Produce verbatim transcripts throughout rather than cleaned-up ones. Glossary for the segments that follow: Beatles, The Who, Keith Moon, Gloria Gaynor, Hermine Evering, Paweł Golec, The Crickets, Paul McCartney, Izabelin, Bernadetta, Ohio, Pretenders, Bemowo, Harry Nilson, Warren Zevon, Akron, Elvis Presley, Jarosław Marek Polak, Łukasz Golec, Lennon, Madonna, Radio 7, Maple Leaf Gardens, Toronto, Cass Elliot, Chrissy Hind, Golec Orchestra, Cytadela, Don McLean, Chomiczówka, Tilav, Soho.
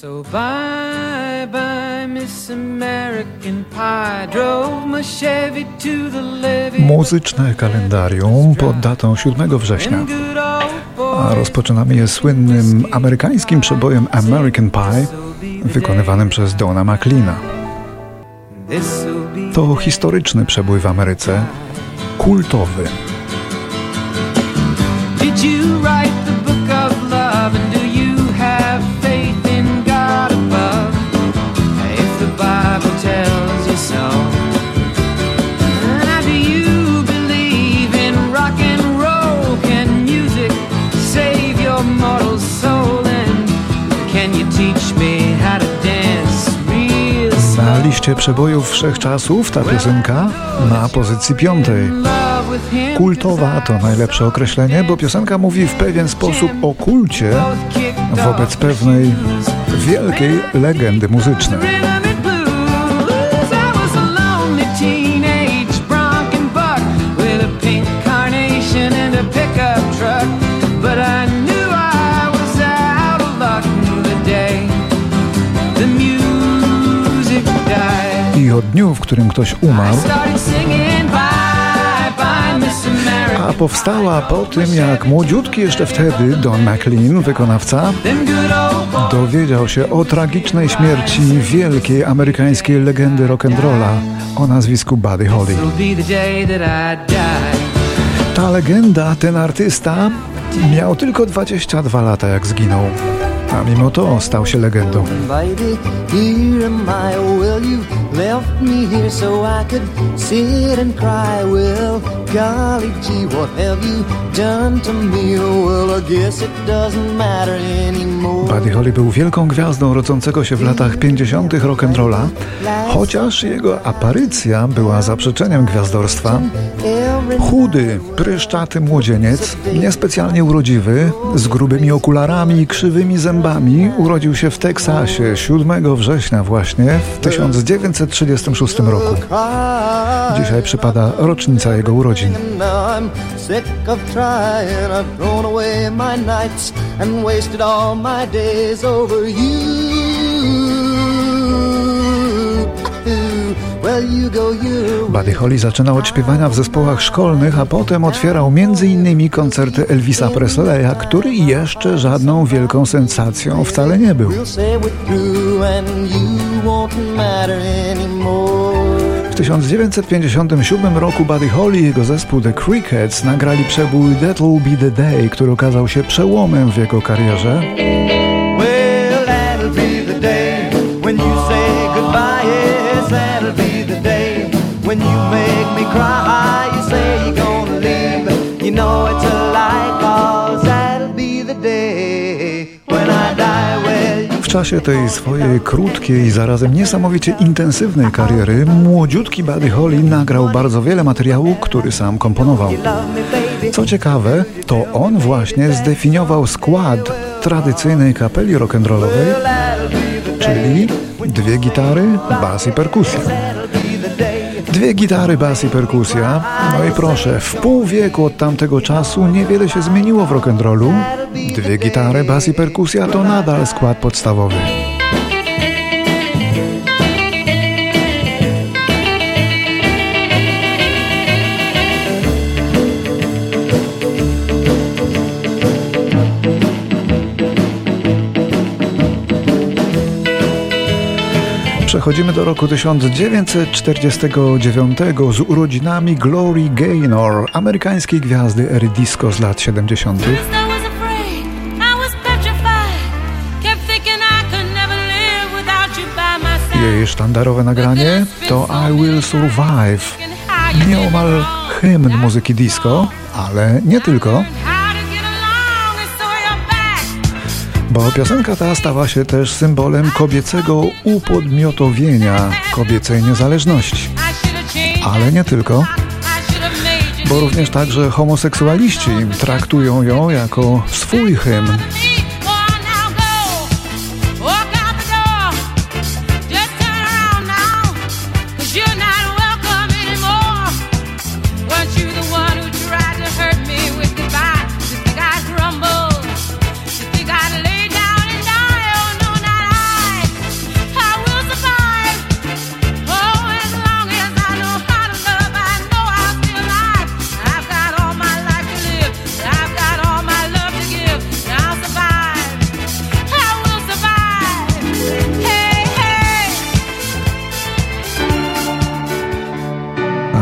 So bye bye Miss American Pie, drove my Chevy to the levee. Muzyczne kalendarium pod datą siódmego września. A rozpoczynamy je słynnym amerykańskim przebojem American Pie, wykonywanym przez Dona McLeana. To historyczny przebój w Ameryce, kultowy. Na liście przebojów wszechczasów ta piosenka na pozycji piątej. Kultowa to najlepsze określenie, bo piosenka mówi w pewien sposób o kulcie wobec pewnej wielkiej legendy muzycznej. O dniu, w którym ktoś umarł, a powstała po tym, jak młodziutki jeszcze wtedy Don McLean, wykonawca, dowiedział się o tragicznej śmierci wielkiej amerykańskiej legendy rock'n'rolla o nazwisku Buddy Holly. Ta legenda, ten artysta miał tylko dwadzieścia dwa lata, jak zginął. A mimo to stał się legendą. Buddy Holly był wielką gwiazdą rodzącego się w latach pięćdziesiątych rock'n'rolla, chociaż jego aparycja była zaprzeczeniem gwiazdorstwa. Chudy, pryszczaty młodzieniec, niespecjalnie urodziwy, z grubymi okularami i krzywymi zębami, urodził się w Teksasie siódmego września właśnie w tysiąc dziewięćset trzydziestym szóstym roku. Dzisiaj przypada rocznica jego urodzin. Buddy Holly zaczynał od śpiewania w zespołach szkolnych, a potem otwierał m.in. koncerty Elvisa Presleya, który jeszcze żadną wielką sensacją wcale nie był. W tysiąc dziewięćset pięćdziesiątym siódmym roku Buddy Holly i jego zespół The Crickets nagrali przebój That'll Be The Day, który okazał się przełomem w jego karierze. W czasie tej swojej krótkiej i zarazem niesamowicie intensywnej kariery młodziutki Buddy Holly nagrał bardzo wiele materiału, który sam komponował. Co ciekawe, to on właśnie zdefiniował skład tradycyjnej kapeli rock'n'rollowej, czyli dwie gitary, bas i perkusja. Dwie gitary, bas i perkusja. No i proszę, w pół wieku od tamtego czasu niewiele się zmieniło w rock'n'rollu. Dwie gitary, bas i perkusja to nadal skład podstawowy. Przechodzimy do roku tysiąc dziewięćset czterdziestego dziewiątego z urodzinami Glorii Gaynor, amerykańskiej gwiazdy ery disco z lat siedemdziesiątych. Jej sztandarowe nagranie to I Will Survive, nieomal hymn muzyki disco, ale nie tylko. Bo piosenka ta stała się też symbolem kobiecego upodmiotowienia, kobiecej niezależności. Ale nie tylko, bo również także homoseksualiści traktują ją jako swój hymn.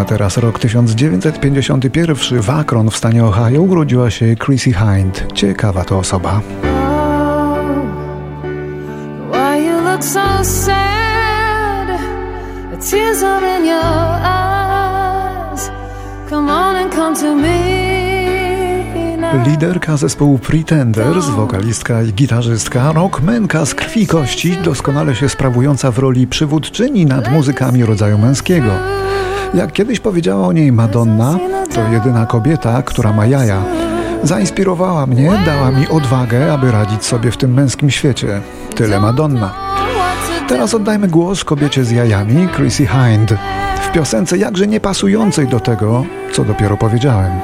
A teraz rok tysiąc dziewięćset pięćdziesiąty pierwszy. W Akron w stanie Ohio urodziła się Chrissy Hind. Ciekawa to osoba. Liderka zespołu Pretenders, wokalistka i gitarzystka, rockmenka z krwi i kości, doskonale się sprawująca w roli przywódczyni nad muzykami rodzaju męskiego. Jak kiedyś powiedziała o niej Madonna, to jedyna kobieta, która ma jaja. Zainspirowała mnie, dała mi odwagę, aby radzić sobie w tym męskim świecie. Tyle Madonna. Teraz oddajmy głos kobiecie z jajami, Chrissy Hind, w piosence jakże niepasującej do tego, co dopiero powiedziałem.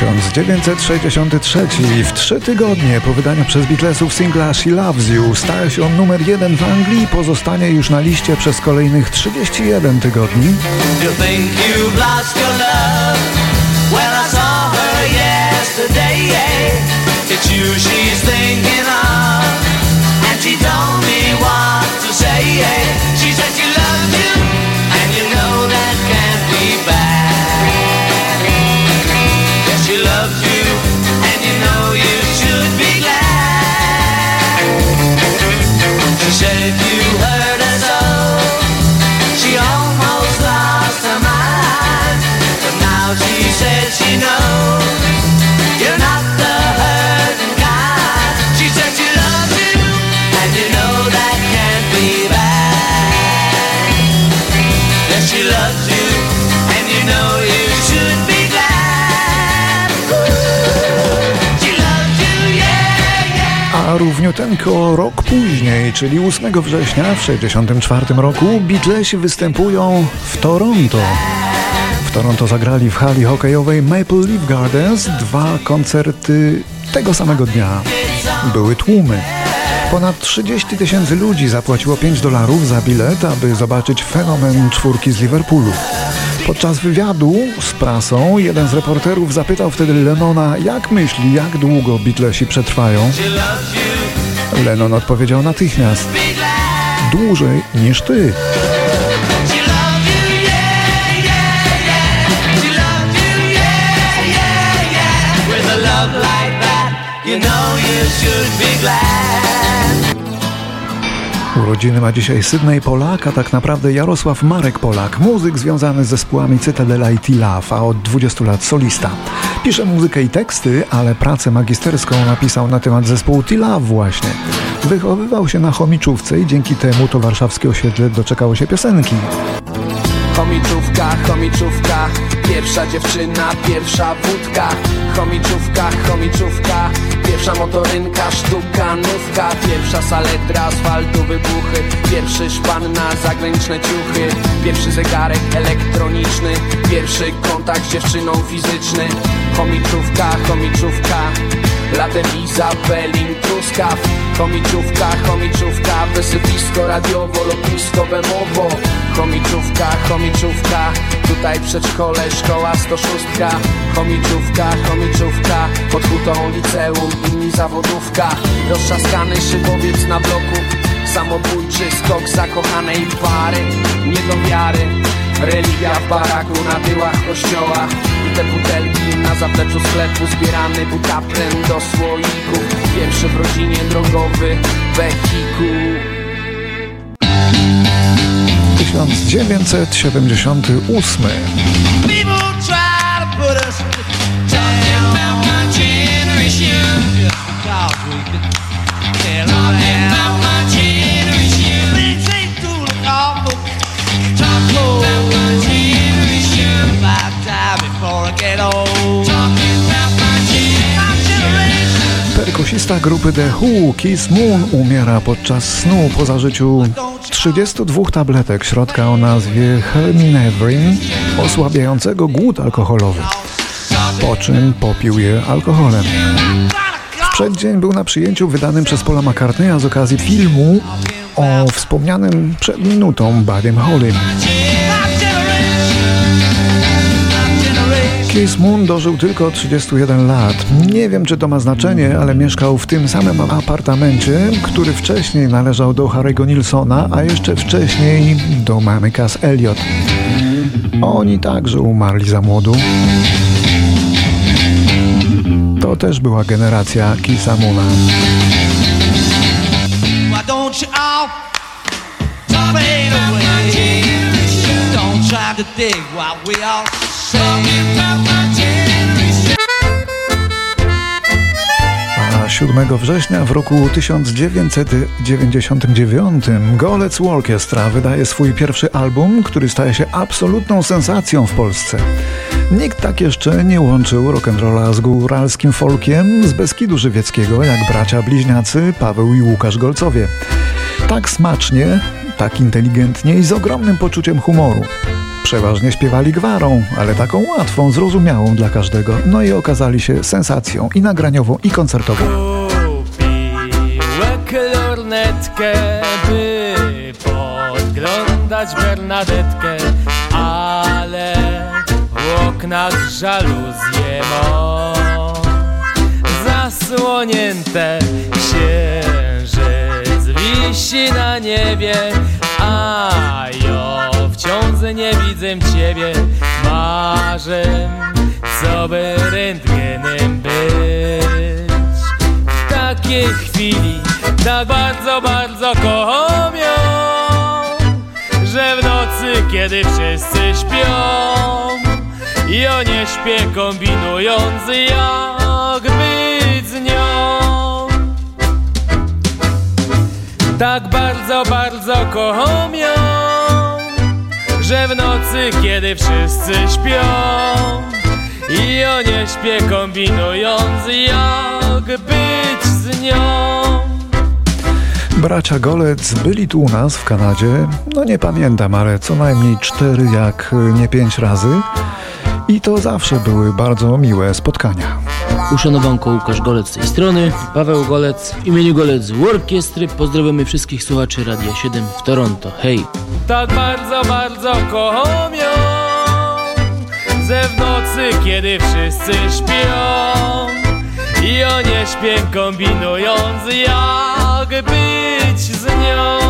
tysiąc dziewięćset sześćdziesiąty trzeci. W trzy tygodnie po wydaniu przez Beatlesów singla She Loves You staje się on numer jeden w Anglii i pozostanie już na liście przez kolejnych trzydzieści jeden tygodni. A równiuteńko rok później, czyli ósmego września w tysiąc dziewięćset sześćdziesiątym czwartym roku, Beatlesi występują w Toronto. W Toronto zagrali w hali hokejowej Maple Leaf Gardens dwa koncerty tego samego dnia. Były tłumy. Ponad trzydzieści tysięcy ludzi zapłaciło pięć dolarów za bilet, aby zobaczyć fenomen czwórki z Liverpoolu. Podczas wywiadu z prasą jeden z reporterów zapytał wtedy Lennona, jak myśli, jak długo Beatlesi przetrwają. Lennon odpowiedział natychmiast: dłużej niż ty. Urodziny ma dzisiaj Sydney Polak, a tak naprawdę Jarosław Marek Polak, muzyk związany z zespołami Cytadela i Tilav, a od dwudziestu lat solista. Pisze muzykę i teksty, ale pracę magisterską napisał na temat zespołu Tilav właśnie. Wychowywał się na Chomiczówce i dzięki temu to warszawskie osiedle doczekało się piosenki. Chomiczówka, chomiczówka, pierwsza dziewczyna, pierwsza wódka. Chomiczówka, chomiczówka, pierwsza motorynka, sztuka, nówka. Pierwsza saletra, asfaltu, wybuchy. Pierwszy szpan na zagraniczne ciuchy. Pierwszy zegarek elektroniczny. Pierwszy kontakt z dziewczyną fizyczny. Chomiczówka, chomiczówka, latem Izabelin truskaw. Chomiczówka, chomiczówka, wysypisko radiowo, lotnisko bemowo. Chomiczówka, chomiczówka, tutaj przedszkole, szkoła sto sześć. Chomiczówka, chomiczówka, pod hutą liceum, inni zawodówka. Roztrzaskany szybowiec na bloku, samobójczy skok zakochanej pary. Nie do wiary, religia w baraku, na tyłach kościoła. I te butelki na zapleczu sklepu, zbierany butaprem do słoików. Pierwszy w rodzinie drogowy wehikuł. Tysiąc dziewięćset siedemdziesiąty ósmy. Wokalista grupy The Who, Keith Moon, umiera podczas snu po zażyciu trzydziestu dwóch tabletek środka o nazwie Hermine Evering, osłabiającego głód alkoholowy, po czym popił je alkoholem. W przeddzień był na przyjęciu wydanym przez Paula McCartneya z okazji filmu o wspomnianym przed minutą Buddym Hollym. Keith Moon dożył tylko trzydziestu jeden lat. Nie wiem, czy to ma znaczenie, ale mieszkał w tym samym apartamencie, który wcześniej należał do Harry'ego Nilsona, a jeszcze wcześniej do mamy Cass Elliot. Oni także umarli za młodu. To też była generacja Keitha Moona. A siódmego września w roku tysiąc dziewięćset dziewięćdziesiątym dziewiątym Golec Orchestra wydaje swój pierwszy album, który staje się absolutną sensacją w Polsce. Nikt tak jeszcze nie łączył rock'n'rolla z góralskim folkiem z Beskidu Żywieckiego jak bracia bliźniacy Paweł i Łukasz Golcowie. Tak smacznie, tak inteligentnie i z ogromnym poczuciem humoru. Przeważnie śpiewali gwarą, ale taką łatwą, zrozumiałą dla każdego. No i okazali się sensacją i nagraniową, i koncertową. Kupiła klornetkę, by podglądać Bernadetkę, ale w oknach żaluzje mą zasłonięte, księżyc wisi na niebie, a jo wciąż nie widzę ciebie, marzę, co by rentgenem być. W takiej chwili tak bardzo, bardzo kocham ją, że w nocy, kiedy wszyscy śpią, i o nie śpię, kombinując, jak być z nią. Tak bardzo, bardzo kocham ją, że w nocy, kiedy wszyscy śpią, i o nie śpię, kombinując, jak być z nią. Bracia Golec byli tu u nas w Kanadzie, no nie pamiętam, ale co najmniej cztery, jak nie pięć razy. I to zawsze były bardzo miłe spotkania. Uszanowanko, Łukasz Golec z tej strony, Paweł Golec w imieniu Golec Orkiestry. Pozdrawiamy wszystkich słuchaczy Radia siedem w Toronto. Hej! Tak bardzo, bardzo kocham ją, że w nocy, kiedy wszyscy śpią, i o nie śpię, kombinując, jak być z nią.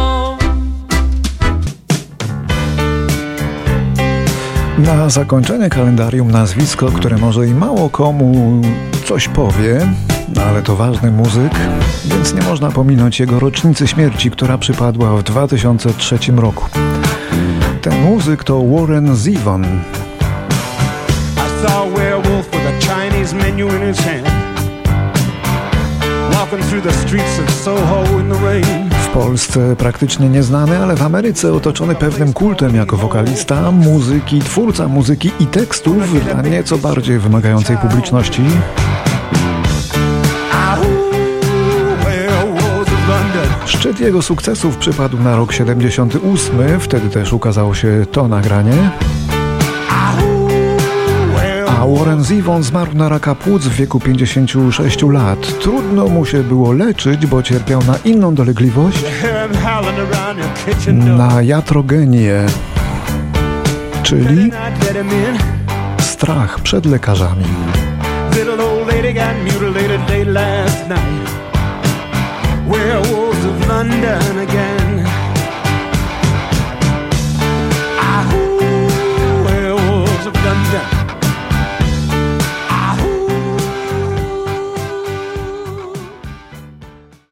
Na zakończenie kalendarium nazwisko, które może i mało komu coś powie, ale to ważny muzyk, więc nie można pominąć jego rocznicy śmierci, która przypadła w dwa tysiące trzecim roku. Ten muzyk to Warren Zevon. I saw a werewolf with a Chinese menu in his hand, walking through the streets of Soho in the rain. W Polsce praktycznie nieznany, ale w Ameryce otoczony pewnym kultem jako wokalista, muzyki, twórca muzyki i tekstów dla nieco bardziej wymagającej publiczności. Szczyt jego sukcesów przypadł na rok siedemdziesiąty ósmy, wtedy też ukazało się to nagranie. A Warren Zevon zmarł na raka płuc w wieku pięćdziesięciu sześciu lat. Trudno mu się było leczyć, bo cierpiał na inną dolegliwość, na jatrogenię, czyli strach przed lekarzami.